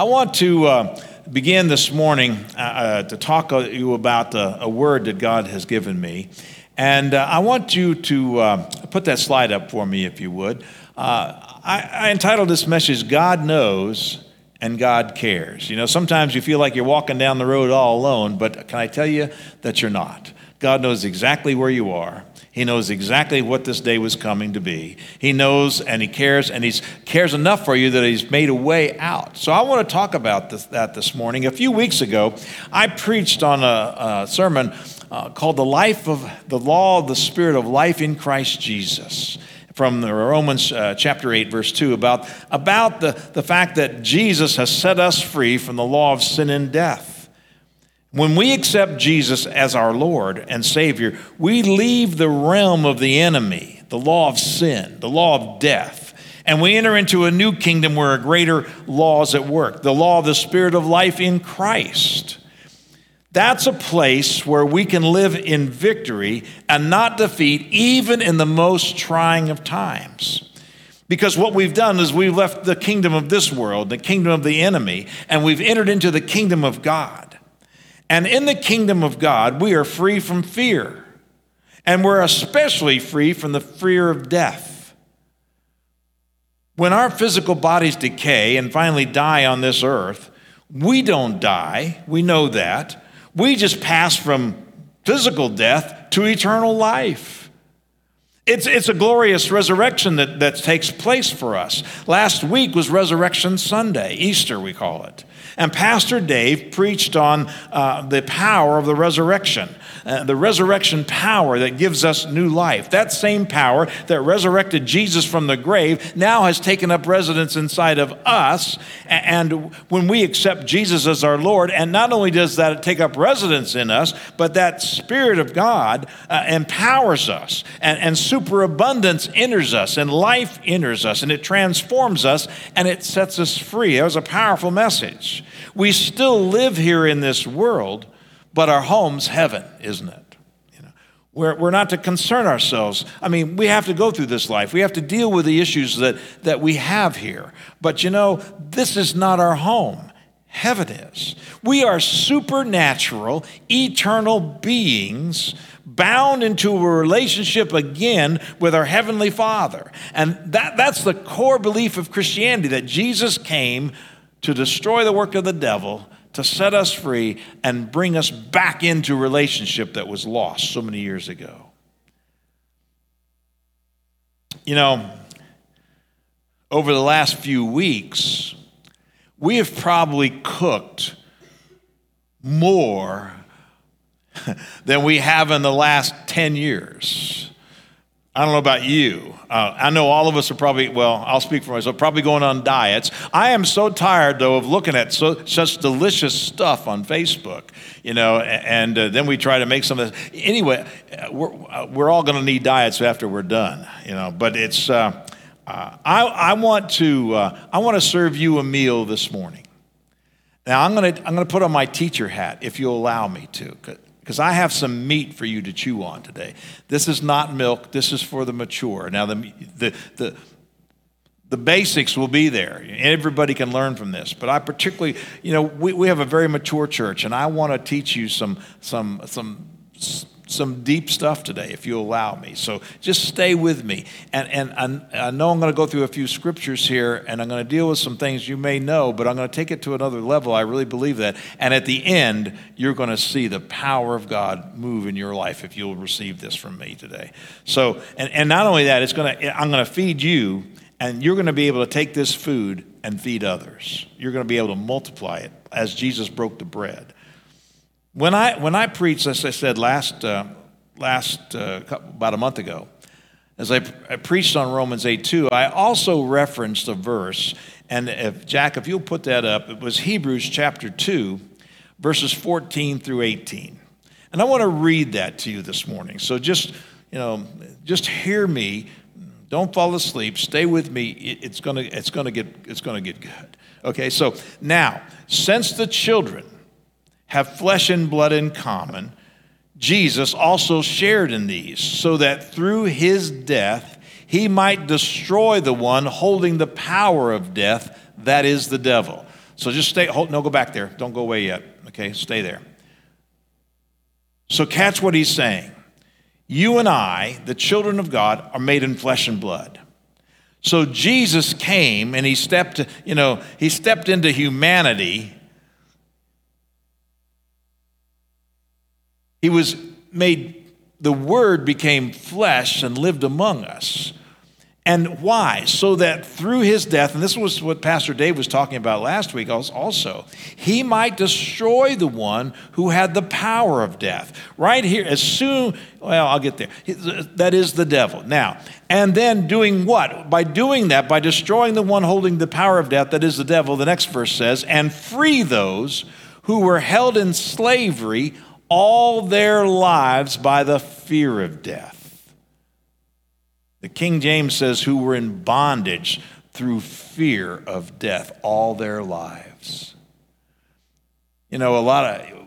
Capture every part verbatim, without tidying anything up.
I want to uh, begin this morning uh, to talk to you about uh, a word that God has given me. And uh, I want you to uh, put that slide up for me, if you would. Uh, I, I entitled this message, God Knows and God Cares. You know, sometimes you feel like you're walking down the road all alone, but can I tell you that you're not? God knows exactly where you are. He knows exactly what this day was coming to be. He knows and he cares, and he cares enough for you that he's made a way out. So I want to talk about this, that this morning. A few weeks ago, I preached on a, a sermon uh, called The Life of the Law of the Spirit of Life in Christ Jesus, from the Romans uh, chapter eight, verse two, about, about the, the fact that Jesus has set us free from the law of sin and death. When we accept Jesus as our Lord and Savior, we leave the realm of the enemy, the law of sin, the law of death, and we enter into a new kingdom where a greater law is at work, the law of the Spirit of life in Christ. That's a place where we can live in victory and not defeat, even in the most trying of times. Because what we've done is we've left the kingdom of this world, the kingdom of the enemy, and we've entered into the kingdom of God. And in the kingdom of God, we are free from fear. And we're especially free from the fear of death. When our physical bodies decay and finally die on this earth, we don't die. We know that. We just pass from physical death to eternal life. It's, it's a glorious resurrection that, that takes place for us. Last week was Resurrection Sunday, Easter we call it. And Pastor Dave preached on uh, the power of the resurrection, uh, the resurrection power that gives us new life. That same power that resurrected Jesus from the grave now has taken up residence inside of us. And when we accept Jesus as our Lord, and not only does that take up residence in us, but that Spirit of God uh, empowers us, and, and superabundance enters us, and life enters us, and it transforms us, and it sets us free. That was a powerful message. We still live here in this world, but our home's heaven, isn't it? You know, we're, we're not to concern ourselves. I mean, we have to go through this life. We have to deal with the issues that, that we have here. But you know, this is not our home. Heaven is. We are supernatural, eternal beings bound into a relationship again with our Heavenly Father. And that, that's the core belief of Christianity, that Jesus came to destroy the work of the devil, to set us free, and bring us back into relationship that was lost so many years ago. You know, over the last few weeks, we have probably cooked more than we have in the last ten years. I don't know about you. Uh, I know all of us are probably, well, I'll speak for myself, probably going on diets. I am so tired, though, of looking at so, such delicious stuff on Facebook, you know, and, and uh, then we try to make some of this. Anyway, we're, we're all going to need diets after we're done, you know, but it's, uh, uh, I, I want to, uh, I want to serve you a meal this morning. Now, I'm going to, I'm going to put on my teacher hat, if you'll allow me to, because I have some meat for you to chew on today. This is not milk. This is for the mature. Now, the, the, the, the basics will be there. Everybody can learn from this. But I particularly, you know, we, we have a very mature church, and I want to teach you some, some, some, some deep stuff today, if you'll allow me. So just stay with me. And, and I, I know I'm going to go through a few scriptures here, and I'm going to deal with some things you may know, but I'm going to take it to another level. I really believe that. And at the end, you're going to see the power of God move in your life if you'll receive this from me today. So, and, and not only that, it's going to, I'm going to feed you, and you're going to be able to take this food and feed others. You're going to be able to multiply it as Jesus broke the bread. When I when I preached, as I said last uh, last uh, couple, about a month ago, as I, I preached on Romans eight two, I also referenced a verse, and if Jack, if you'll put that up, it was Hebrews chapter two, verses fourteen through eighteen, and I want to read that to you this morning. So just you know, just hear me. Don't fall asleep. Stay with me. It, it's gonna it's gonna get it's gonna get good. Okay. So now, since the children have flesh and blood in common, Jesus also shared in these, so that through his death he might destroy the one holding the power of death, that is the devil. So just stay, hold, no, go back there. Don't go away yet, okay? Stay there. So catch what he's saying. You and I, the children of God, are made in flesh and blood. So Jesus came and he stepped, you know, he stepped into humanity. He was made, the Word became flesh and lived among us. And why? So that through his death, and this was what Pastor Dave was talking about last week also, he might destroy the one who had the power of death. Right here, as soon, well, I'll get there. That is the devil. Now, and then doing what? By doing that, by destroying the one holding the power of death, that is the devil, the next verse says, and free those who were held in slavery all their lives by the fear of death. The King James says, who were in bondage through fear of death all their lives. You know, a lot of,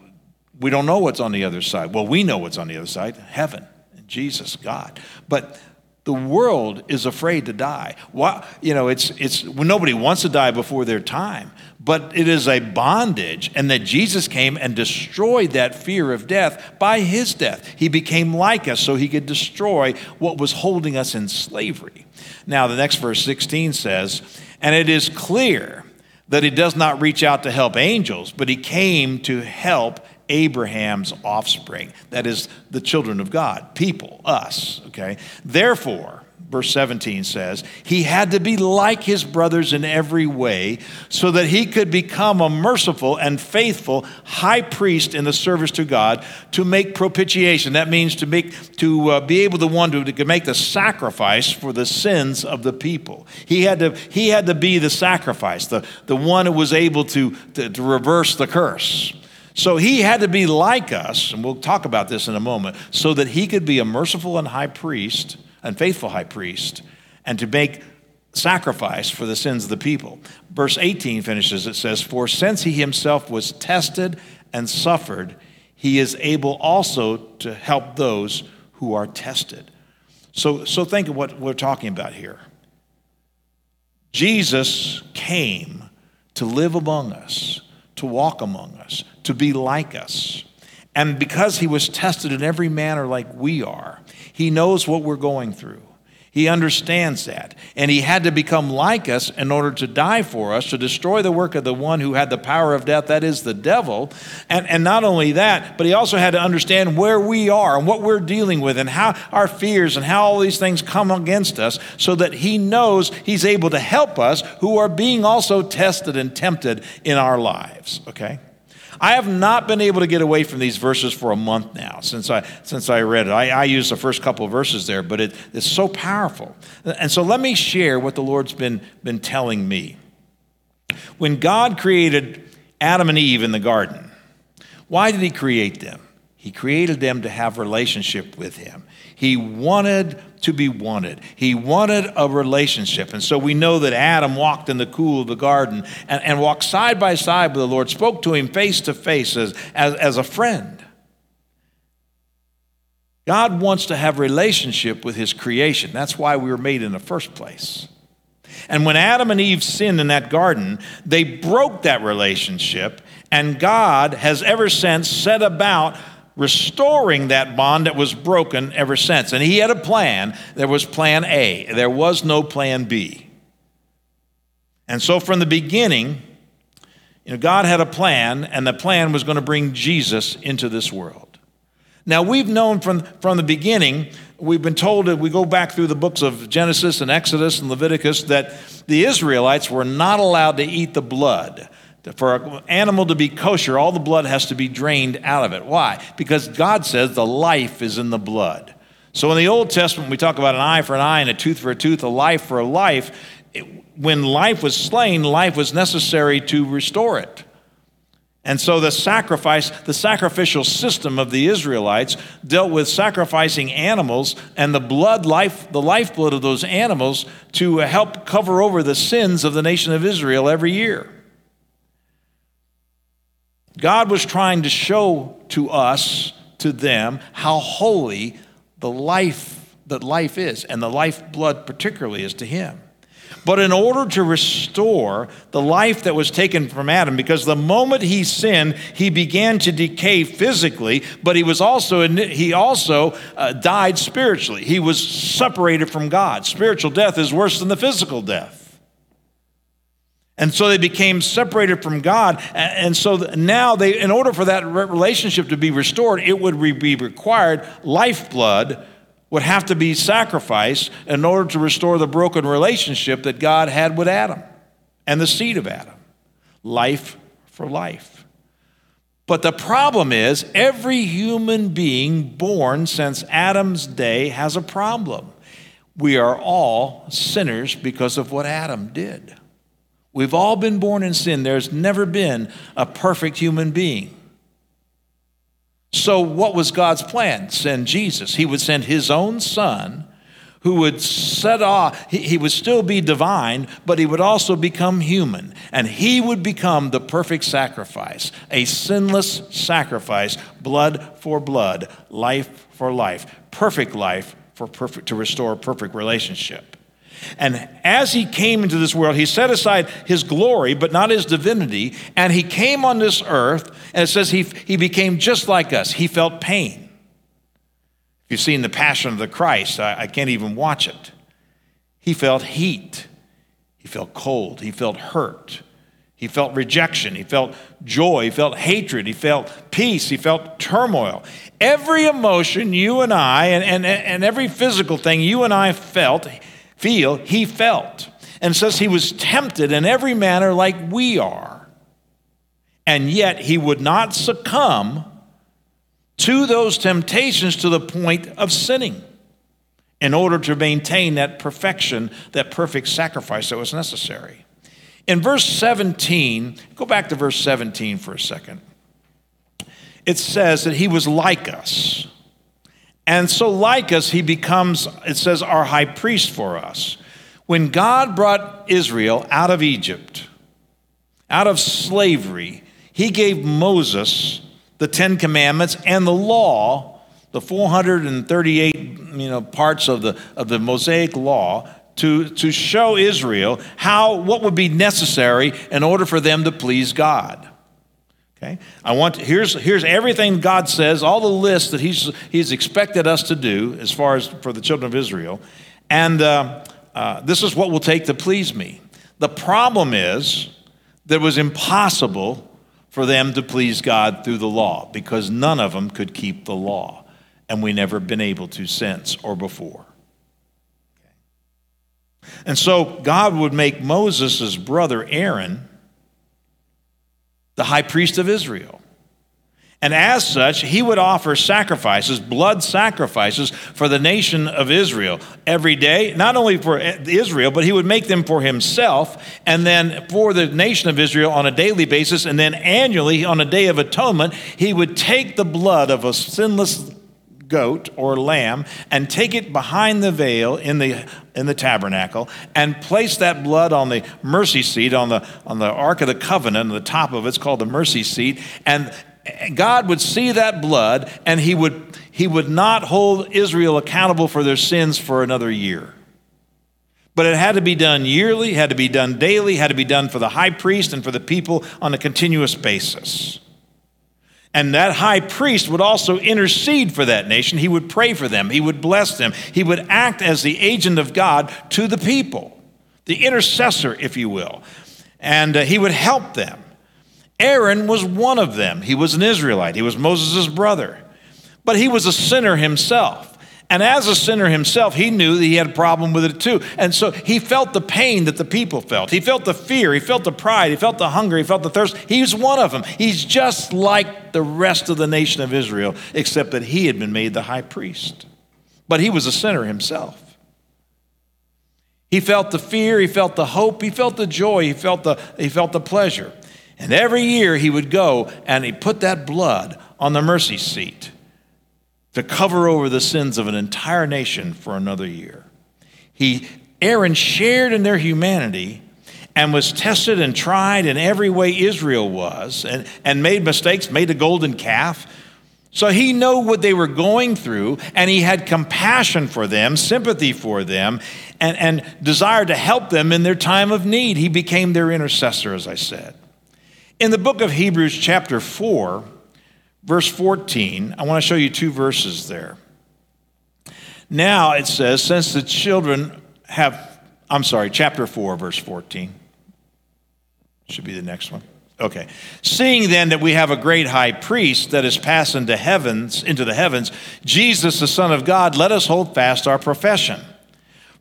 we don't know what's on the other side. Well, we know what's on the other side, heaven, Jesus, God. But the world is afraid to die. Why, you know, it's, it's, nobody wants to die before their time, but it is a bondage, and that Jesus came and destroyed that fear of death by his death. He became like us so he could destroy what was holding us in slavery. Now, the next verse sixteen says, and it is clear that he does not reach out to help angels, but he came to help Abraham's offspring, that is the children of God, people, us, okay? Therefore, verse seventeen says, he had to be like his brothers in every way so that he could become a merciful and faithful high priest in the service to God to make propitiation. That means to make, to uh, be able to one to, to make the sacrifice for the sins of the people. He had to, he had to be the sacrifice, the, the one who was able to, to, to reverse the curse. So he had to be like us, and we'll talk about this in a moment, so that he could be a merciful and high priest and faithful high priest, and to make sacrifice for the sins of the people. Verse eighteen finishes, it says, for since he himself was tested and suffered, he is able also to help those who are tested. So, so think of what we're talking about here. Jesus came to live among us, to walk among us, to be like us. And because he was tested in every manner like we are, he knows what we're going through. He understands that. And he had to become like us in order to die for us, to destroy the work of the one who had the power of death, that is the devil. And, and not only that, but he also had to understand where we are and what we're dealing with and how our fears and how all these things come against us, so that he knows he's able to help us who are being also tested and tempted in our lives, okay? I have not been able to get away from these verses for a month now since I since I read it. I, I used the first couple of verses there, but it, it's so powerful. And so let me share what the Lord's been, been telling me. When God created Adam and Eve in the garden, why did he create them? He created them to have relationship with him. He wanted to be wanted. He wanted a relationship. And so we know that Adam walked in the cool of the garden and, and walked side by side with the Lord, spoke to him face to face as, as, as a friend. God wants to have relationship with his creation. That's why we were made in the first place. And when Adam and Eve sinned in that garden, they broke that relationship, and God has ever since set about restoring that bond that was broken ever since. And he had a plan. There was plan A. There was no plan B. And so from the beginning, you know, God had a plan, and the plan was going to bring Jesus into this world. Now, we've known from, from the beginning, we've been told that we go back through the books of Genesis and Exodus and Leviticus that the Israelites were not allowed to eat the blood. For an animal to be kosher, all the blood has to be drained out of it. Why? Because God says the life is in the blood. So in the Old Testament, we talk about an eye for an eye and a tooth for a tooth, a life for a life. It, when life was slain, life was necessary to restore it. And so the sacrifice, the sacrificial system of the Israelites dealt with sacrificing animals and the blood life, the lifeblood of those animals to help cover over the sins of the nation of Israel every year. God was trying to show to us, to them, how holy the life that life is, and the lifeblood particularly is to him. But in order to restore the life that was taken from Adam, because the moment he sinned, he began to decay physically, but he was also he also uh, died spiritually. He was separated from God. Spiritual death is worse than the physical death. And so they became separated from God. And so now they, in order for that relationship to be restored, it would be required lifeblood would have to be sacrificed in order to restore the broken relationship that God had with Adam and the seed of Adam. Life for life. But the problem is every human being born since Adam's day has a problem. We are all sinners because of what Adam did. We've all been born in sin. There's never been a perfect human being. So what was God's plan? Send Jesus. He would send his own son who would set off. He, he would still be divine, but he would also become human. And he would become the perfect sacrifice, a sinless sacrifice, blood for blood, life for life, perfect life for perfect, to restore a perfect relationship. And as he came into this world, he set aside his glory, but not his divinity. And he came on this earth, and it says he, he became just like us. He felt pain. If you've seen The Passion of the Christ, I, I can't even watch it. He felt heat. He felt cold. He felt hurt. He felt rejection. He felt joy. He felt hatred. He felt peace. He felt turmoil. Every emotion you and I, and, and, and every physical thing you and I felt, feel, he felt. And says he was tempted in every manner like we are. And yet he would not succumb to those temptations to the point of sinning in order to maintain that perfection, that perfect sacrifice that was necessary. In verse seventeen, go back to verse seventeen for a second. It says that he was like us. And so like us, he becomes, it says, our high priest for us. When God brought Israel out of Egypt, out of slavery, he gave Moses the Ten Commandments and the law, the four hundred thirty-eight you know, parts of the, of the Mosaic law, to, to show Israel how, what would be necessary in order for them to please God. Okay. I want to, here's here's everything God says, all the lists that He's He's expected us to do as far as for the children of Israel, and uh, uh, this is what will take to please me. The problem is that it was impossible for them to please God through the law because none of them could keep the law, and we never been able to since or before. Okay. And so God would make Moses' brother Aaron the high priest of Israel. And as such, he would offer sacrifices, blood sacrifices for the nation of Israel every day, not only for Israel, but he would make them for himself and then for the nation of Israel on a daily basis. And then annually on a day of atonement, he would take the blood of a sinless goat or lamb and take it behind the veil in the in the tabernacle and place that blood on the mercy seat, on the on the Ark of the Covenant, on the top of it's called the mercy seat. And God would see that blood, and he would he would not hold Israel accountable for their sins for another year. But it had to be done yearly, had to be done daily, had to be done for the high priest and for the people on a continuous basis. And that high priest would also intercede for that nation. He would pray for them. He would bless them. He would act as the agent of God to the people, the intercessor, if you will. And uh, he would help them. Aaron was one of them. He was an Israelite. He was Moses' brother. But he was a sinner himself. And as a sinner himself, he knew that he had a problem with it too. And so he felt the pain that the people felt. He felt the fear. He felt the pride. He felt the hunger. He felt the thirst. He was one of them. He's just like the rest of the nation of Israel, except that he had been made the high priest. But he was a sinner himself. He felt the fear. He felt the hope. He felt the joy. He felt the, he felt the pleasure. And every year he would go and he put that blood on the mercy seat to cover over the sins of an entire nation for another year. He, Aaron shared in their humanity and was tested and tried in every way Israel was, and, and made mistakes, made a golden calf, So he knew what they were going through, and he had compassion for them, sympathy for them, and, and desire to help them in their time of need. He became their intercessor, as I said. In the book of Hebrews chapter four, verse fourteen, I want to show you two verses there. Now it says, since the children have, I'm sorry, chapter four, verse fourteen. Should be the next one. Okay. Seeing then that we have a great high priest that is passed into heavens, into the heavens, Jesus, the Son of God, let us hold fast our profession.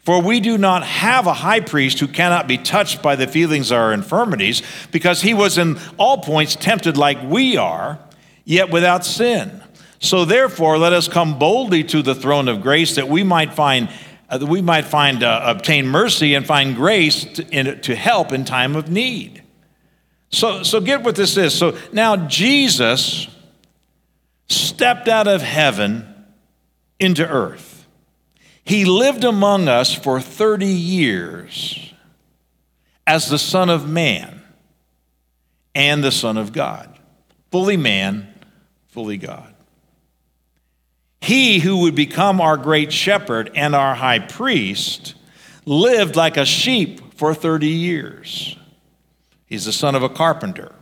For we do not have a high priest who cannot be touched by the feelings of our infirmities, because he was in all points tempted like we are, yet without sin. So therefore, let us come boldly to the throne of grace that we might find uh, that we might find uh, obtain mercy and find grace to, in, to help in time of need. So, so get what this is. So now Jesus stepped out of heaven into earth. He lived among us for thirty years as the Son of Man and the Son of God, fully man, fully God. He who would become our great shepherd and our high priest lived like a sheep for thirty years. He's the son of a carpenter,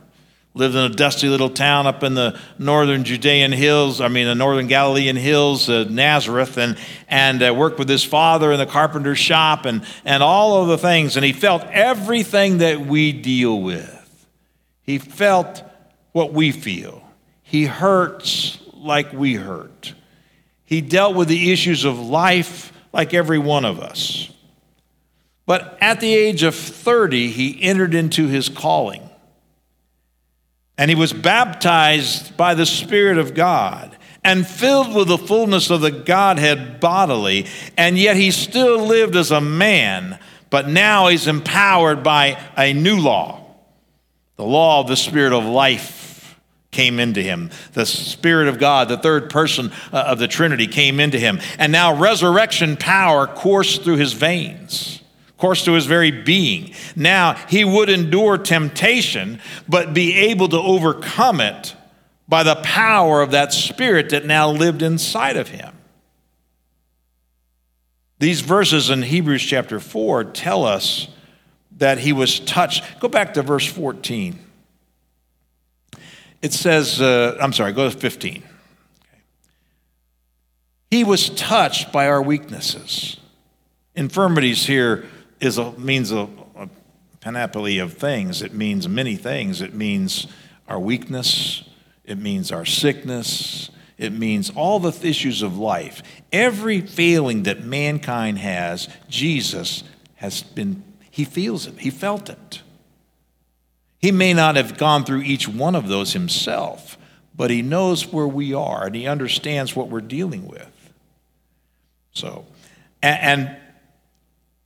lived in a dusty little town up in the northern Judean hills, I mean the northern Galilean hills, uh, Nazareth, and, and uh, worked with his father in the carpenter's shop and, and all of the things. And he felt everything that we deal with. He felt what we feel. He hurts like we hurt. He dealt with the issues of life like every one of us. But at the age of thirty, he entered into his calling. And he was baptized by the Spirit of God and filled with the fullness of the Godhead bodily. And yet he still lived as a man, but now he's empowered by a new law. The law of the Spirit of life came into him. The Spirit of God, the third person of the Trinity, came into him. And now resurrection power coursed through his veins. Course to his very being. Now he would endure temptation, but be able to overcome it by the power of that Spirit that now lived inside of him. These verses in Hebrews chapter four tell us that he was touched. Go back to verse fourteen. It says, uh, I'm sorry, go to fifteen. Okay. He was touched by our weaknesses. Infirmities here is a, means a, a panoply of things. It means many things. It means our weakness. It means our sickness. It means all the issues of life. Every failing that mankind has, Jesus has been, he feels it. He felt it. He may not have gone through each one of those himself, but he knows where we are and he understands what we're dealing with. So, and, and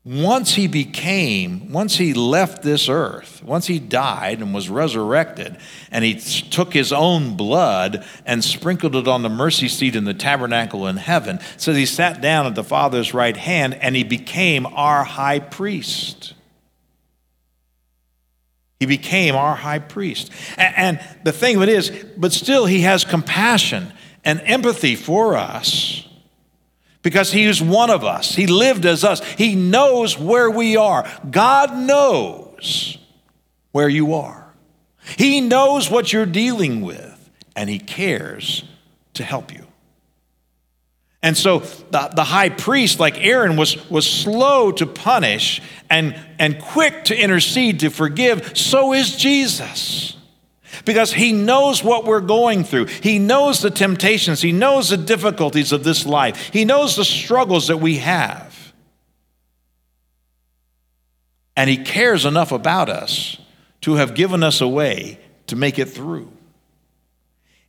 Once he became, once he left this earth, once he died and was resurrected, and he took his own blood and sprinkled it on the mercy seat in the tabernacle in heaven, so he sat down at the Father's right hand, and he became our high priest. He became our high priest. And the thing of it is, but still he has compassion and empathy for us, because he is one of us. He lived as us. He knows where we are. God knows where you are. He knows what you're dealing with, and he cares to help you. And so the, the high priest, like Aaron, was, was slow to punish and, and quick to intercede, to forgive. So is Jesus. Because he knows what we're going through. He knows the temptations. He knows the difficulties of this life. He knows the struggles that we have. And he cares enough about us to have given us a way to make it through.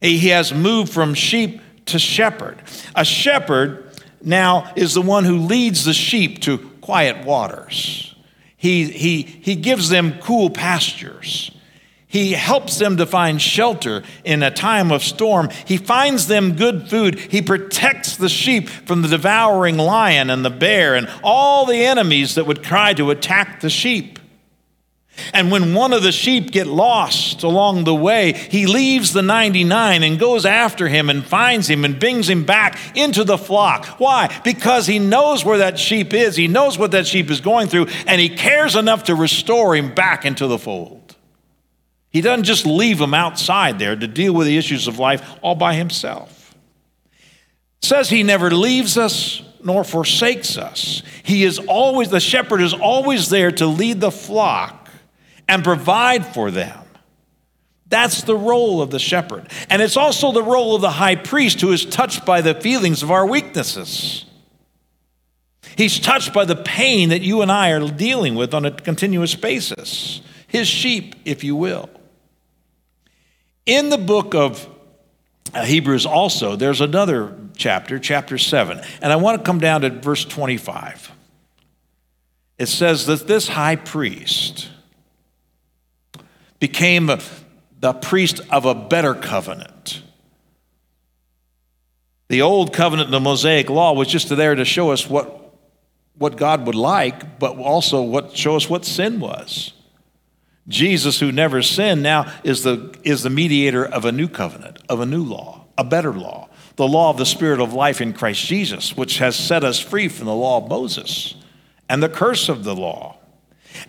He has moved from sheep to shepherd. A shepherd now is the one who leads the sheep to quiet waters. He, he, he gives them cool pastures. He helps them to find shelter in a time of storm. He finds them good food. He protects the sheep from the devouring lion and the bear and all the enemies that would try to attack the sheep. And when one of the sheep get lost along the way, he leaves the ninety-nine and goes after him and finds him and brings him back into the flock. Why? Because he knows where that sheep is. He knows what that sheep is going through, and he cares enough to restore him back into the fold. He doesn't just leave him outside there to deal with the issues of life all by himself. It says he never leaves us nor forsakes us. He is always, the shepherd is always there to lead the flock and provide for them. That's the role of the shepherd. And it's also the role of the high priest, who is touched by the feelings of our weaknesses. He's touched by the pain that you and I are dealing with on a continuous basis. His sheep, if you will. In the book of Hebrews also, there's another chapter, chapter seven. And I want to come down to verse twenty-five. It says that this high priest became the priest of a better covenant. The old covenant, the Mosaic law, was just there to show us what, what God would like, but also what show us what sin was. Jesus, who never sinned, now is the, is the mediator of a new covenant, of a new law, a better law, the law of the Spirit of life in Christ Jesus, which has set us free from the law of Moses and the curse of the law.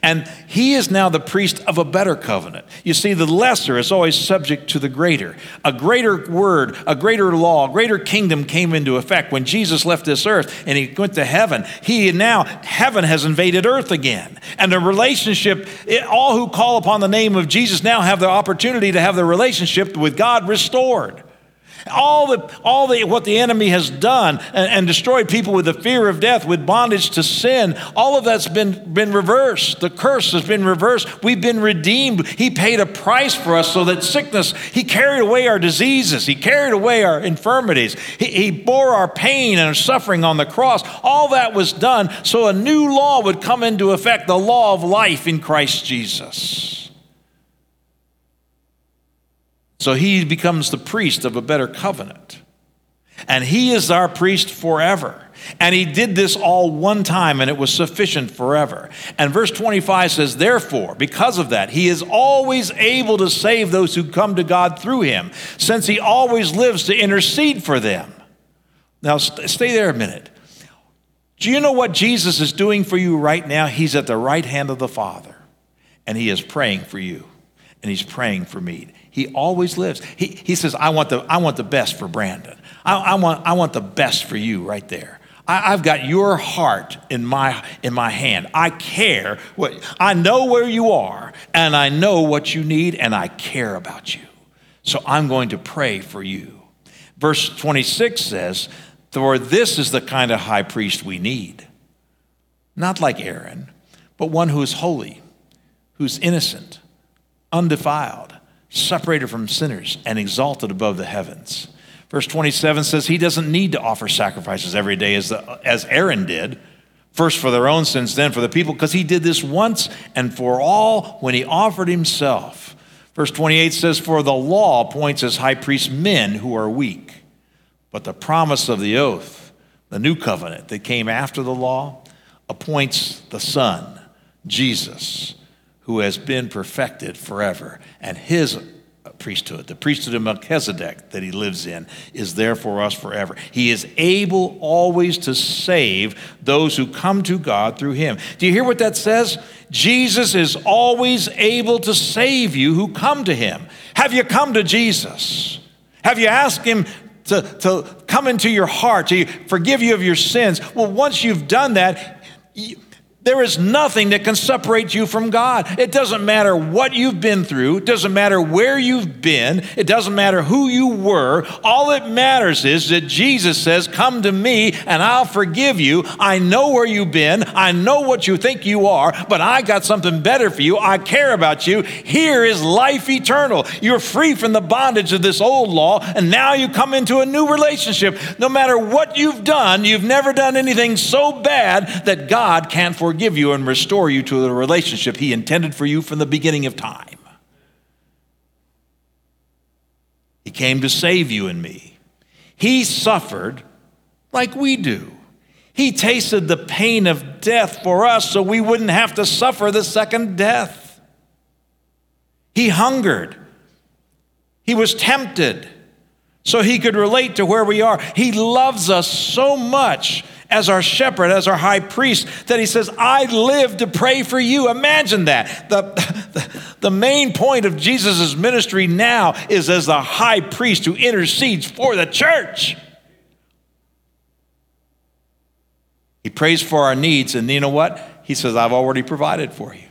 And he is now the priest of a better covenant. You see, the lesser is always subject to the greater. A greater word, a greater law, a greater kingdom came into effect. When Jesus left this earth and he went to heaven, he now, heaven has invaded earth again. And the relationship, it, all who call upon the name of Jesus now have the opportunity to have their relationship with God restored. All the, all the, what the enemy has done and, and destroyed people with the fear of death, with bondage to sin, all of that's been, been reversed. The curse has been reversed. We've been redeemed. He paid a price for us so that sickness, he carried away our diseases. He carried away our infirmities. He, he bore our pain and our suffering on the cross. All that was done so a new law would come into effect, the law of life in Christ Jesus. So he becomes the priest of a better covenant. And he is our priest forever. And he did this all one time, and it was sufficient forever. And verse twenty-five says, therefore, because of that, he is always able to save those who come to God through him, since he always lives to intercede for them. Now, st- stay there a minute. Do you know what Jesus is doing for you right now? He's at the right hand of the Father, and he is praying for you, and he's praying for me. He always lives. He, he says, I want the, I want the best for Brandon. I, I, want, I want the best for you right there. I, I've got your heart in my, in my hand. I care. What, I know where you are, and I know what you need, and I care about you. So I'm going to pray for you. Verse twenty-six says, for this is the kind of high priest we need. Not like Aaron, but one who is holy, who's innocent, undefiled, separated from sinners, and exalted above the heavens. Verse twenty-seven says he doesn't need to offer sacrifices every day as, the, as Aaron did, first for their own sins, then for the people, because he did this once and for all when he offered himself. Verse twenty-eight says, for the law appoints as high priests men who are weak, but the promise of the oath, the new covenant that came after the law, appoints the Son, Jesus, who has been perfected forever. And his priesthood, the priesthood of Melchizedek that he lives in, is there for us forever. He is able always to save those who come to God through him. Do you hear what that says? Jesus is always able to save you who come to him. Have you come to Jesus? Have you asked him to, to come into your heart, to forgive you of your sins? Well, once you've done that, you, there is nothing that can separate you from God. It doesn't matter what you've been through. It doesn't matter where you've been. It doesn't matter who you were. All that matters is that Jesus says, come to me and I'll forgive you. I know where you've been. I know what you think you are, but I got something better for you. I care about you. Here is life eternal. You're free from the bondage of this old law, and now you come into a new relationship. No matter what you've done, you've never done anything so bad that God can't forgive give you and restore you to the relationship he intended for you from the beginning of time. He came to save you and me. He suffered like we do. He tasted the pain of death for us so we wouldn't have to suffer the second death. He hungered. He was tempted so he could relate to where we are. He loves us so much as our shepherd, as our high priest, that he says, I live to pray for you. Imagine that. The, the, the main point of Jesus' ministry now is as the high priest who intercedes for the church. He prays for our needs, and you know what? He says, I've already provided for you.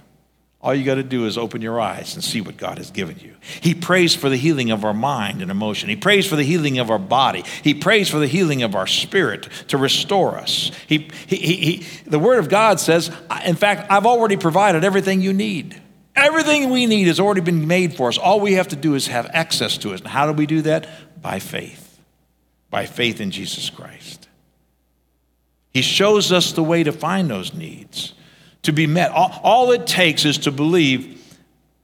All you got to do is open your eyes and see what God has given you. He prays for the healing of our mind and emotion. He prays for the healing of our body. He prays for the healing of our spirit to restore us. He, he, he, he, the Word of God says, in fact, I've already provided everything you need. Everything we need has already been made for us. All we have to do is have access to it. And how do we do that? By faith. By faith in Jesus Christ. He shows us the way to find those needs to be met. All, all it takes is to believe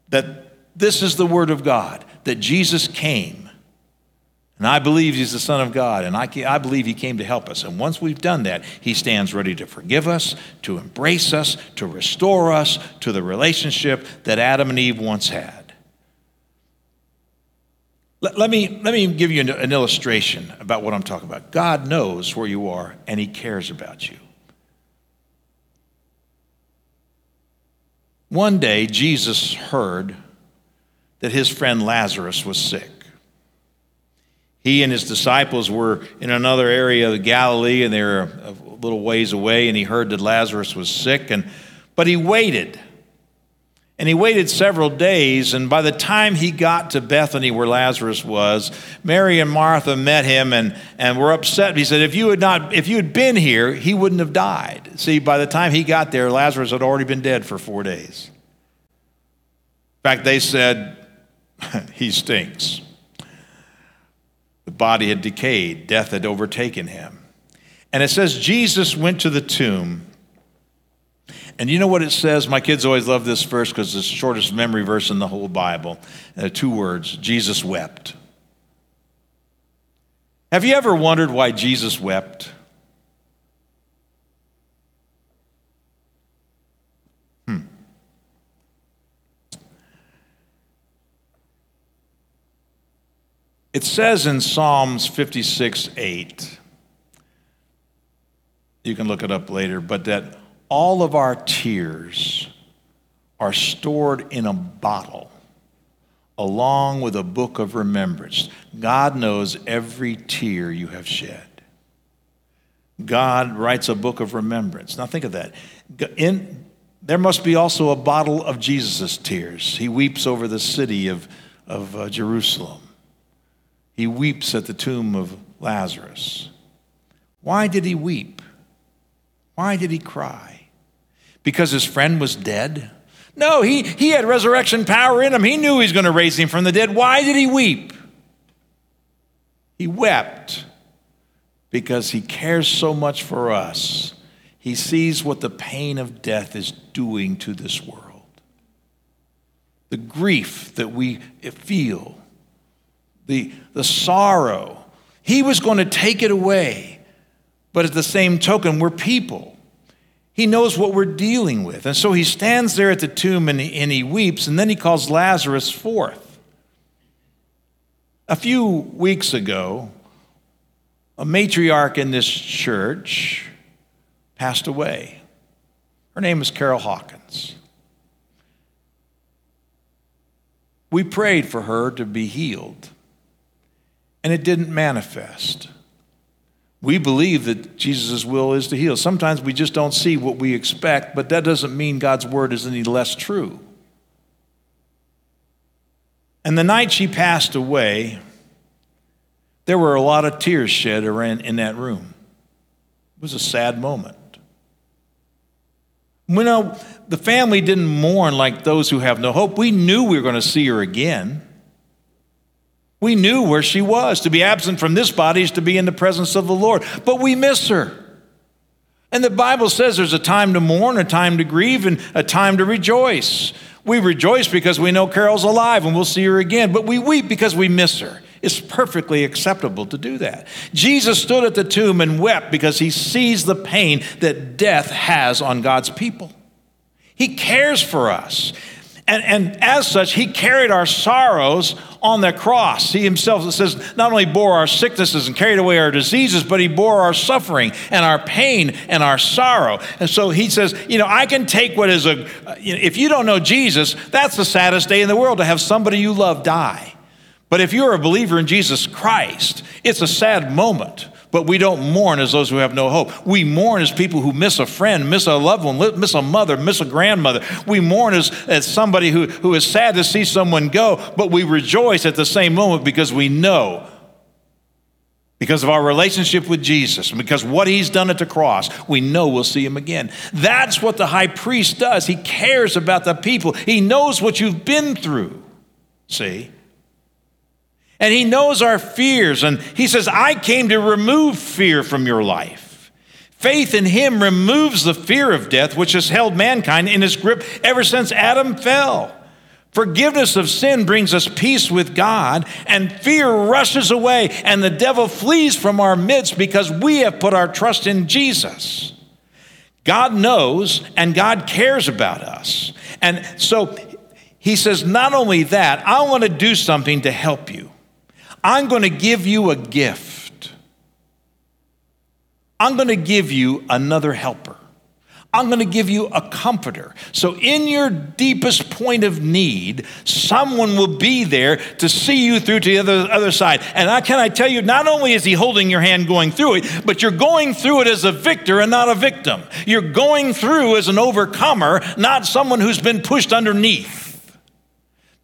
that this is the Word of God, that Jesus came. And I believe he's the Son of God, and I, I believe he came to help us. And once we've done that, he stands ready to forgive us, to embrace us, to restore us to the relationship that Adam and Eve once had. Let, let me, let me give you an, an illustration about what I'm talking about. God knows where you are, and he cares about you. One day, Jesus heard that his friend Lazarus was sick. He and his disciples were in another area of Galilee, and they were a little ways away, and he heard that Lazarus was sick, and but he waited. And he waited several days, and by the time he got to Bethany where Lazarus was, Mary and Martha met him and, and were upset. He said, if you had not, if you had been here, he wouldn't have died. See, by the time he got there, Lazarus had already been dead for four days. In fact, they said, he stinks. The body had decayed. Death had overtaken him. And it says, Jesus went to the tomb. And you know what it says? My kids always love this verse because it's the shortest memory verse in the whole Bible. Uh, two words, Jesus wept. Have you ever wondered why Jesus wept? Hmm. It says in Psalms fifty-six, eight, you can look it up later, but that all of our tears are stored in a bottle along with a book of remembrance. God knows every tear you have shed. God writes a book of remembrance. Now think of that. In, there must be also a bottle of Jesus' tears. He weeps over the city of, of uh, Jerusalem. He weeps at the tomb of Lazarus. Why did he weep? Why did he cry? Because his friend was dead? No, he, he had resurrection power in him. He knew he was going to raise him from the dead. Why did he weep? He wept because he cares so much for us. He sees what the pain of death is doing to this world. The grief that we feel, the, the sorrow. He was going to take it away. But at the same token, we're people. He knows what we're dealing with. And so he stands there at the tomb and he, and he weeps, and then he calls Lazarus forth. A few weeks ago, a matriarch in this church passed away. Her name is Carol Hawkins. We prayed for her to be healed, and it didn't manifest. We believe that Jesus' will is to heal. Sometimes we just don't see what we expect, but that doesn't mean God's word is any less true. And the night she passed away, there were a lot of tears shed around in that room. It was a sad moment. You know, the family didn't mourn like those who have no hope. We knew we were going to see her again. We knew where she was. To be absent from this body is to be in the presence of the Lord. But we miss her. And the Bible says there's a time to mourn, a time to grieve, and a time to rejoice. We rejoice because we know Carol's alive and we'll see her again. But we weep because we miss her. It's perfectly acceptable to do that. Jesus stood at the tomb and wept because he sees the pain that death has on God's people. He cares for us. And, and as such, he carried our sorrows on the cross. He himself, it says, not only bore our sicknesses and carried away our diseases, but he bore our suffering and our pain and our sorrow. And so he says, you know, I can take what is a, if you don't know Jesus, that's the saddest day in the world to have somebody you love die. But if you're a believer in Jesus Christ, it's a sad moment. But we don't mourn as those who have no hope. We mourn as people who miss a friend, miss a loved one, miss a mother, miss a grandmother. We mourn as, as somebody who, who is sad to see someone go, but we rejoice at the same moment because we know, because of our relationship with Jesus, and because what he's done at the cross, we know we'll see him again. That's what the high priest does. He cares about the people. He knows what you've been through, see? And he knows our fears. And he says, I came to remove fear from your life. Faith in him removes the fear of death, which has held mankind in its grip ever since Adam fell. Forgiveness of sin brings us peace with God, and fear rushes away, and the devil flees from our midst because we have put our trust in Jesus. God knows, and God cares about us. And so he says, not only that, I want to do something to help you. I'm going to give you a gift. I'm going to give you another helper. I'm going to give you a comforter. So in your deepest point of need, someone will be there to see you through to the other, other side. And I, can I tell you, not only is he holding your hand going through it, but you're going through it as a victor and not a victim. You're going through as an overcomer, not someone who's been pushed underneath.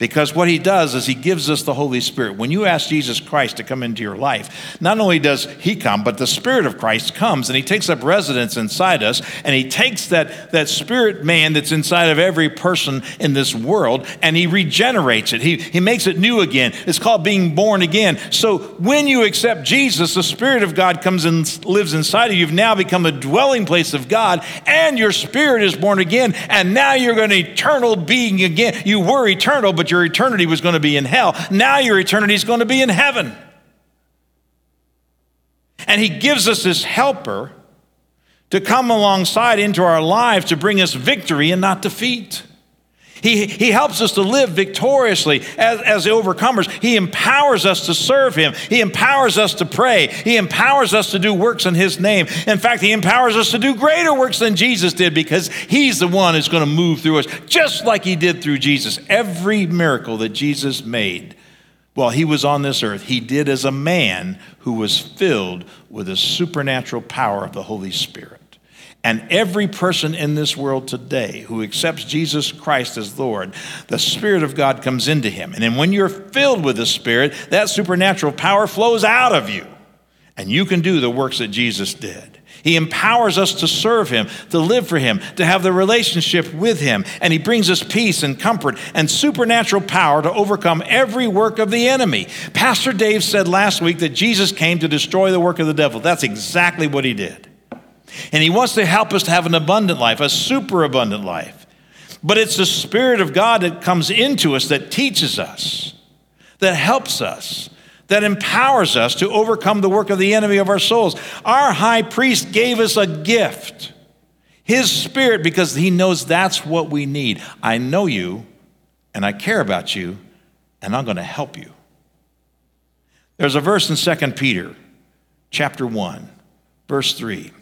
Because what he does is he gives us the Holy Spirit. When you ask Jesus Christ to come into your life, not only does he come, but the Spirit of Christ comes, and he takes up residence inside us, and he takes that, that spirit man that's inside of every person in this world, and he regenerates it. He, he makes it new again. It's called being born again. So when you accept Jesus, the Spirit of God comes and lives inside of you. You've now become a dwelling place of God, and your spirit is born again, and now you're an eternal being again. You were eternal, but your eternity was going to be in hell. Now your eternity is going to be in heaven. And he gives us this helper to come alongside into our lives to bring us victory and not defeat. He, he helps us to live victoriously as, as overcomers. He empowers us to serve him. He empowers us to pray. He empowers us to do works in his name. In fact, he empowers us to do greater works than Jesus did, because he's the one who's going to move through us, just like he did through Jesus. Every miracle that Jesus made while he was on this earth, he did as a man who was filled with the supernatural power of the Holy Spirit. And every person in this world today who accepts Jesus Christ as Lord, the Spirit of God comes into him. And then when you're filled with the Spirit, that supernatural power flows out of you. And you can do the works that Jesus did. He empowers us to serve him, to live for him, to have the relationship with him. And he brings us peace and comfort and supernatural power to overcome every work of the enemy. Pastor Dave said last week that Jesus came to destroy the work of the devil. That's exactly what he did. And he wants to help us to have an abundant life, a super abundant life. But it's the Spirit of God that comes into us, that teaches us, that helps us, that empowers us to overcome the work of the enemy of our souls. Our high priest gave us a gift, his Spirit, because he knows that's what we need. I know you, and I care about you, and I'm going to help you. There's a verse in Second Peter chapter one, verse three.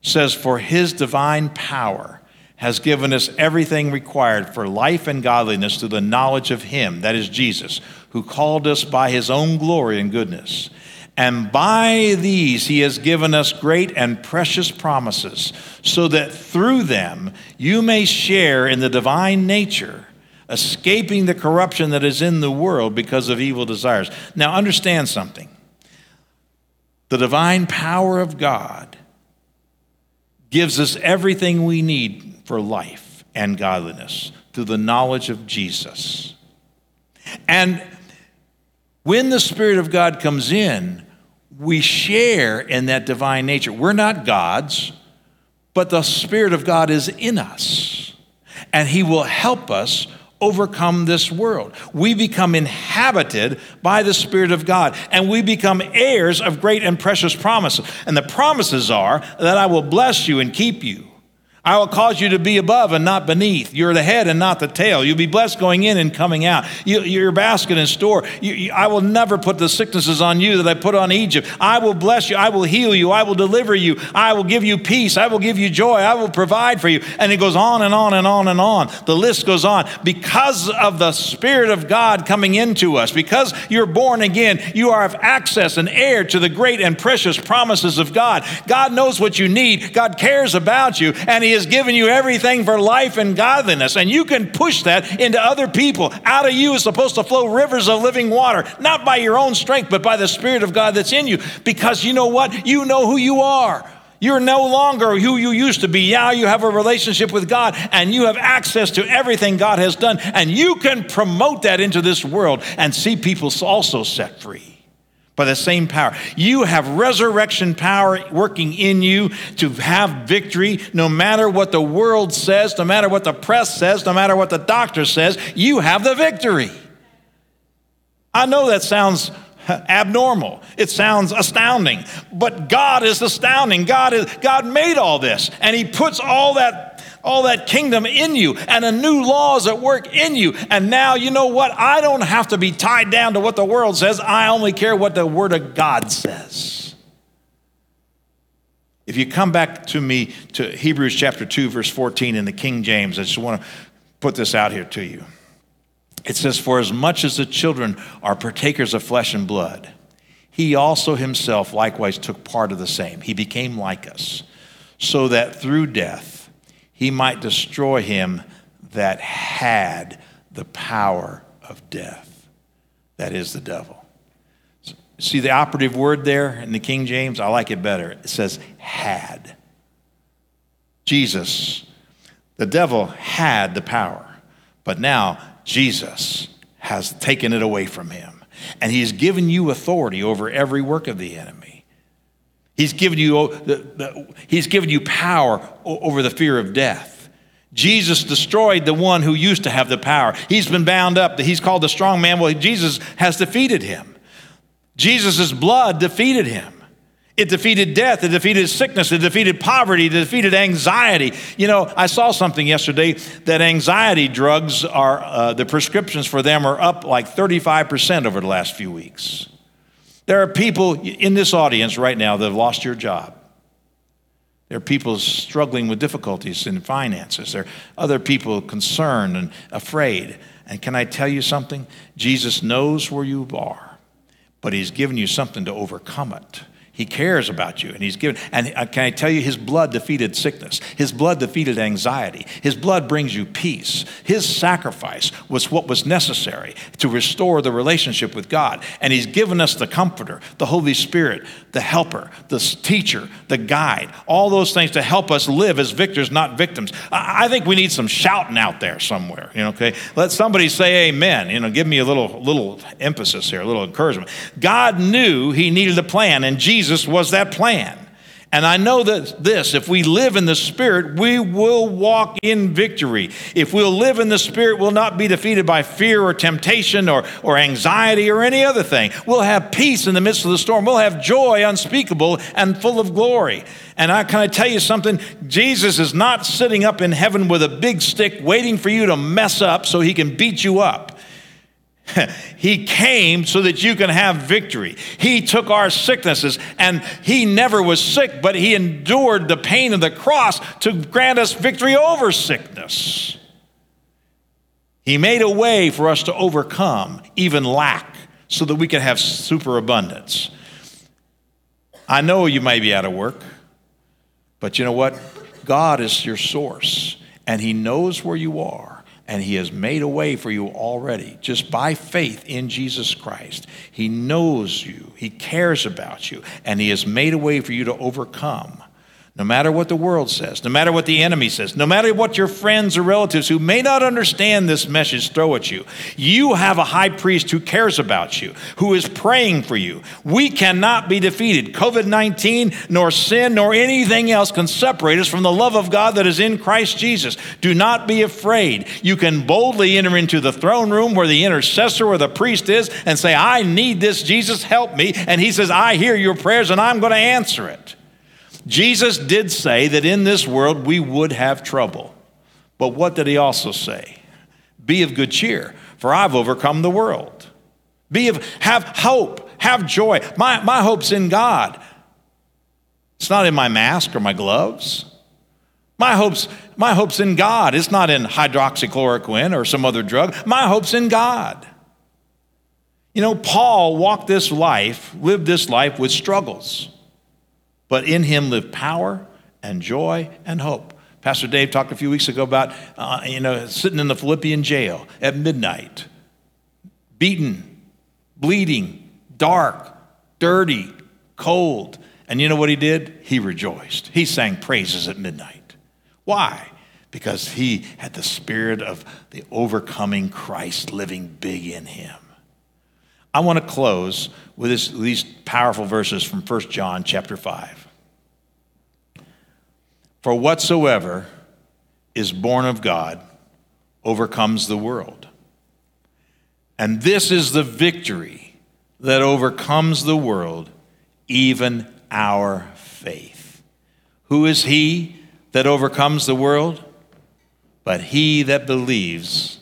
Says, for his divine power has given us everything required for life and godliness through the knowledge of him, that is Jesus, who called us by his own glory and goodness. And by these he has given us great and precious promises, so that through them you may share in the divine nature, escaping the corruption that is in the world because of evil desires. Now understand something. The divine power of God gives us everything we need for life and godliness through the knowledge of Jesus. And when the Spirit of God comes in, we share in that divine nature. We're not gods, but the Spirit of God is in us, and he will help us overcome this world. We become inhabited by the Spirit of God, and we become heirs of great and precious promises. And the promises are that I will bless you and keep you. I will cause you to be above and not beneath. You're the head and not the tail. You'll be blessed going in and coming out. You, your basket and store. You, you, I will never put the sicknesses on you that I put on Egypt. I will bless you. I will heal you. I will deliver you. I will give you peace. I will give you joy. I will provide for you. And it goes on and on and on and on. The list goes on. Because of the Spirit of God coming into us, because you're born again, you are of access and heir to the great and precious promises of God. God knows what you need. God cares about you. And He has given you everything for life and godliness, and you can push that into other people. Out of you is supposed to flow rivers of living water, not by your own strength, but by the Spirit of God that's in you. Because you know what? You know who you are. You're no longer who you used to be. Now you have a relationship with God, and you have access to everything God has done, and you can promote that into this world and see people also set free by the same power. You have resurrection power working in you to have victory no matter what the world says, no matter what the press says, no matter what the doctor says, you have the victory. I know that sounds abnormal. It sounds astounding, but God is astounding. God is, God made all this, and He puts all that all that kingdom in you, and a new law is at work in you. And now, you know what? I don't have to be tied down to what the world says. I only care what the Word of God says. If you come back to me to Hebrews chapter two, verse fourteen in the King James, I just want to put this out here to you. It says, "For as much as the children are partakers of flesh and blood, He also Himself likewise took part of the same. He became like us, so that through death, He might destroy him that had the power of death." That is the devil. See the operative word there in the King James? I like it better. It says had. Jesus, the devil had the power, but now Jesus has taken it away from him. And He's given you authority over every work of the enemy. He's given you, the, the, he's given you power over the fear of death. Jesus destroyed the one who used to have the power. He's been bound up. He's called the strong man. Well, Jesus has defeated him. Jesus' blood defeated him. It defeated death. It defeated sickness. It defeated poverty. It defeated anxiety. You know, I saw something yesterday that anxiety drugs are, uh, the prescriptions for them are up like thirty-five percent over the last few weeks. There are people in this audience right now that have lost your job. There are people struggling with difficulties in finances. There are other people concerned and afraid. And can I tell you something? Jesus knows where you are, but He's given you something to overcome it. He cares about you, and He's given. And can I tell you, His blood defeated sickness. His blood defeated anxiety. His blood brings you peace. His sacrifice was what was necessary to restore the relationship with God. And He's given us the Comforter, the Holy Spirit, the Helper, the Teacher, the Guide, all those things to help us live as victors, not victims. I think we need some shouting out there somewhere. You know, okay, let somebody say amen. You know, give me a little, little emphasis here, a little encouragement. God knew He needed a plan, and Jesus Jesus was that plan. And I know that this, if we live in the Spirit, we will walk in victory. If we'll live in the Spirit, we'll not be defeated by fear or temptation or, or anxiety or any other thing. We'll have peace in the midst of the storm. We'll have joy unspeakable and full of glory. And I, can I tell you something? Jesus is not sitting up in heaven with a big stick waiting for you to mess up so He can beat you up. He came so that you can have victory. He took our sicknesses, and He never was sick, but He endured the pain of the cross to grant us victory over sickness. He made a way for us to overcome even lack so that we can have superabundance. I know you may be out of work, but you know what? God is your source, and He knows where you are. And He has made a way for you already, just by faith in Jesus Christ. He knows you. He cares about you. And He has made a way for you to overcome. No matter what the world says, no matter what the enemy says, no matter what your friends or relatives who may not understand this message throw at you, you have a high priest who cares about you, who is praying for you. We cannot be defeated. COVID nineteen, nor sin, nor anything else can separate us from the love of God that is in Christ Jesus. Do not be afraid. You can boldly enter into the throne room where the intercessor or the priest is and say, "I need this, Jesus, help me." And He says, "I hear your prayers and I'm going to answer it." Jesus did say that in this world we would have trouble. But what did he also say? Be of good cheer, for I've overcome the world. Be of, have hope, have joy. My, my hope's in God. It's not in my mask or my gloves. My hope's, my hope's in God. It's not in hydroxychloroquine or some other drug. My hope's in God. You know, Paul walked this life, lived this life with struggles, but in him lived power and joy and hope. Pastor Dave talked a few weeks ago about, uh, you know, sitting in the Philippian jail at midnight, beaten, bleeding, dark, dirty, cold. And you know what he did? He rejoiced. He sang praises at midnight. Why? Because he had the spirit of the overcoming Christ living big in him. I want to close with this, these powerful verses from First John chapter five. For whatsoever is born of God overcomes the world. And this is the victory that overcomes the world, even our faith. Who is he that overcomes the world? But he that believes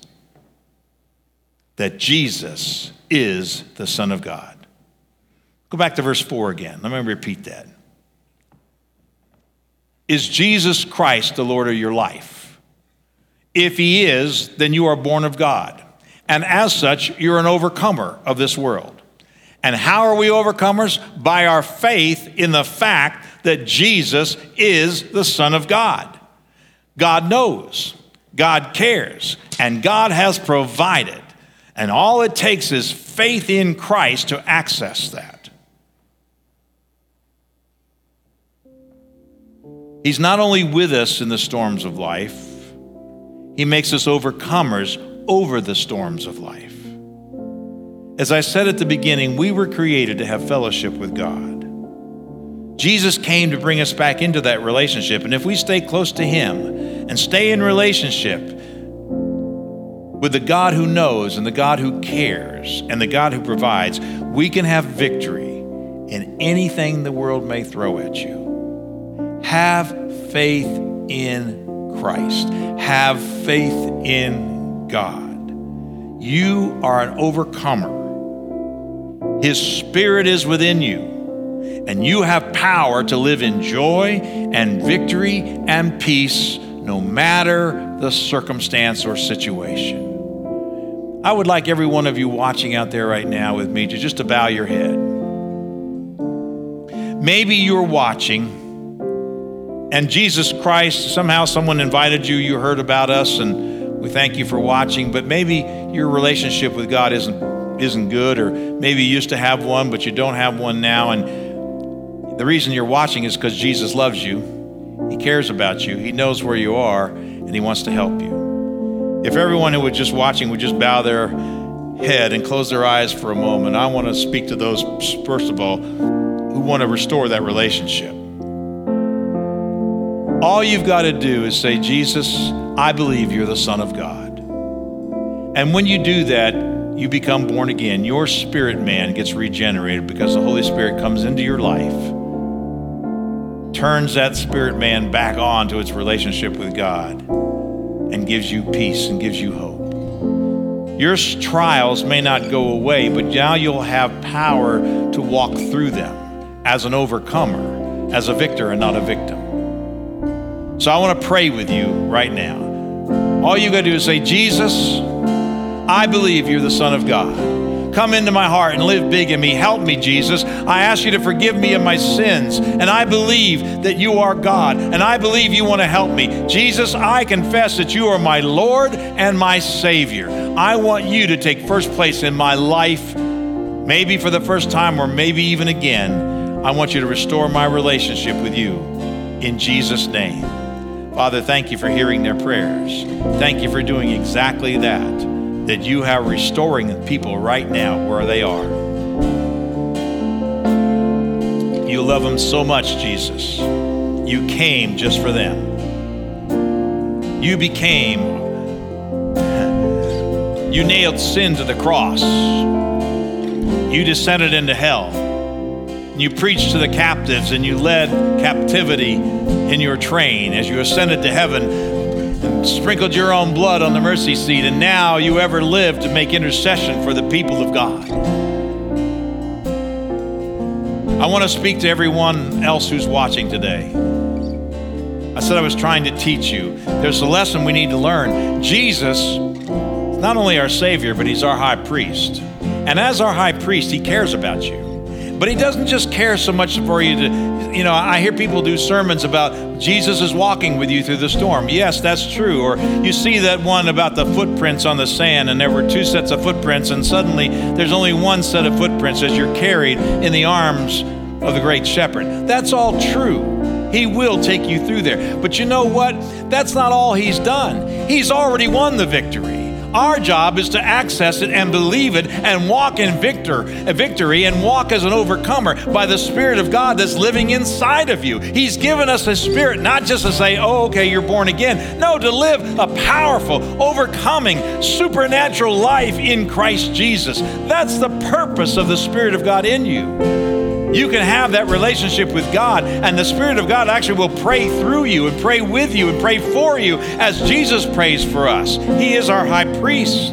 that Jesus is the Son of God. Go back to verse four again. Let me repeat that. Is Jesus Christ the Lord of your life? If he is, then you are born of God. And as such, you're an overcomer of this world. And how are we overcomers? By our faith in the fact that Jesus is the Son of God. God knows, God cares, and God has provided. And all it takes is faith in Christ to access that. He's not only with us in the storms of life, he makes us overcomers over the storms of life. As I said at the beginning, we were created to have fellowship with God. Jesus came to bring us back into that relationship, and if we stay close to him and stay in relationship with the God who knows and the God who cares and the God who provides, we can have victory in anything the world may throw at you. Have faith in Christ. Have faith in God. You are an overcomer. His Spirit is within you, and you have power to live in joy and victory and peace no matter the circumstance or situation. I would like every one of you watching out there right now with me to just to bow your head. Maybe you're watching and Jesus Christ, somehow someone invited you, you heard about us, and we thank you for watching, but maybe your relationship with God isn't, isn't good, or maybe you used to have one, but you don't have one now, and the reason you're watching is because Jesus loves you. He cares about you. He knows where you are, and he wants to help you. If everyone who was just watching would just bow their head and close their eyes for a moment, I want to speak to those, first of all, who want to restore that relationship. All you've got to do is say, Jesus, I believe you're the Son of God. And when you do that, you become born again. Your spirit man gets regenerated because the Holy Spirit comes into your life, turns that spirit man back on to its relationship with God, and gives you peace and gives you hope. Your trials may not go away, but now you'll have power to walk through them as an overcomer, as a victor and not a victim. So I want to pray with you right now. All you got to do is say, Jesus, I believe you're the Son of God. Come into my heart and live big in me. Help me, Jesus. I ask you to forgive me of my sins. And I believe that you are God. And I believe you want to help me. Jesus, I confess that you are my Lord and my Savior. I want you to take first place in my life, maybe for the first time or maybe even again. I want you to restore my relationship with you in Jesus' name. Father, thank you for hearing their prayers. Thank you for doing exactly that. That you are restoring people right now where they are. You love them so much, Jesus. You came just for them. You became, you nailed sin to the cross. You descended into hell. And you preached to the captives, and you led captivity in your train as you ascended to heaven and sprinkled your own blood on the mercy seat. And now you ever live to make intercession for the people of God. I want to speak to everyone else who's watching today. I said I was trying to teach you. There's a lesson we need to learn. Jesus is not only our Savior, but he's our high priest. And as our high priest, he cares about you. But he doesn't just care so much for you to, you know, I hear people do sermons about Jesus is walking with you through the storm. Yes, that's true. Or you see that one about the footprints on the sand, and there were two sets of footprints, and suddenly there's only one set of footprints as you're carried in the arms of the great shepherd. That's all true. He will take you through there. But you know what? That's not all he's done. He's already won the victory. Our job is to access it and believe it and walk in victor, victory and walk as an overcomer by the Spirit of God that's living inside of you. He's given us His Spirit, not just to say, oh, okay, you're born again. No, to live a powerful, overcoming, supernatural life in Christ Jesus. That's the purpose of the Spirit of God in you. You can have that relationship with God, and the Spirit of God actually will pray through you and pray with you and pray for you as Jesus prays for us. He is our high priest.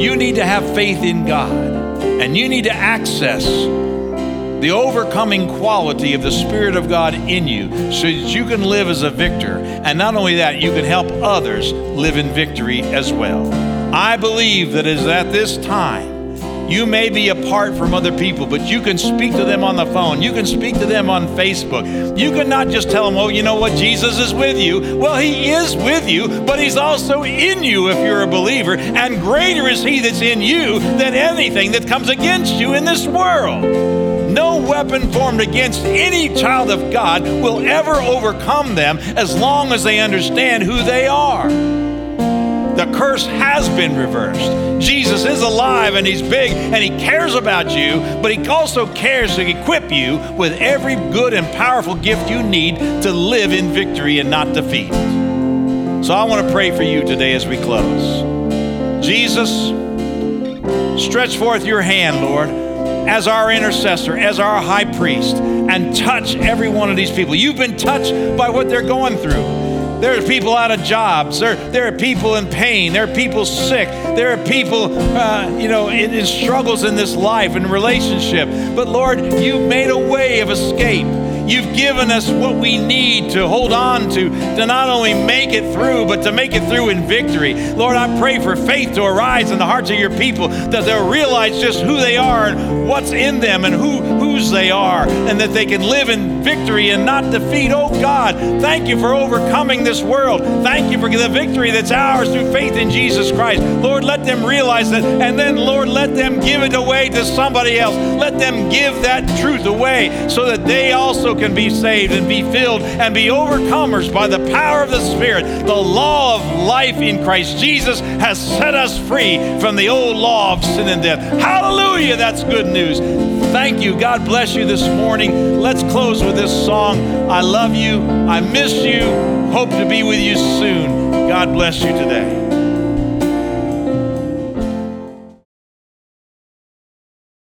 You need to have faith in God, and you need to access the overcoming quality of the Spirit of God in you so that you can live as a victor. And not only that, you can help others live in victory as well. I believe that it is at this time you may be apart from other people, but you can speak to them on the phone. You can speak to them on Facebook. You can not just tell them, oh, you know what, Jesus is with you. Well, he is with you, but he's also in you if you're a believer. And greater is he that's in you than anything that comes against you in this world. No weapon formed against any child of God will ever overcome them as long as they understand who they are. The curse has been reversed. Jesus is alive, and he's big, and he cares about you, but he also cares to equip you with every good and powerful gift you need to live in victory and not defeat. So I want to pray for you today as we close. Jesus, stretch forth your hand, Lord, as our intercessor, as our high priest, and touch every one of these people. You've been touched by what they're going through. There are people out of jobs. There, there are people in pain. There are people sick. There are people, uh, you know, in, in struggles in this life and relationship. But Lord, you've made a way of escape. You've given us what we need to hold on to, to not only make it through, but to make it through in victory. Lord, I pray for faith to arise in the hearts of your people, that they'll realize just who they are and what's in them and who, whose they are, and that they can live in victory and not defeat. Oh God, thank you for overcoming this world. Thank you for the victory that's ours through faith in Jesus Christ. Lord, let them realize that, and then Lord, let them give it away to somebody else. Let them give that truth away so that they also can be saved and be filled and be overcomers by the power of the Spirit. The law of life in Christ Jesus has set us free from the old law of sin and death. Hallelujah, that's good news. Thank you. God bless you this morning. Let's close with this song. I love you. I miss you. Hope to be with you soon. God bless you today.